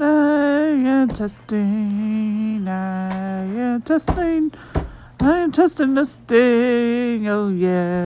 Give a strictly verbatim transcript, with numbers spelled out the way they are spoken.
I am testing, I am testing, I am testing this thing, oh yeah.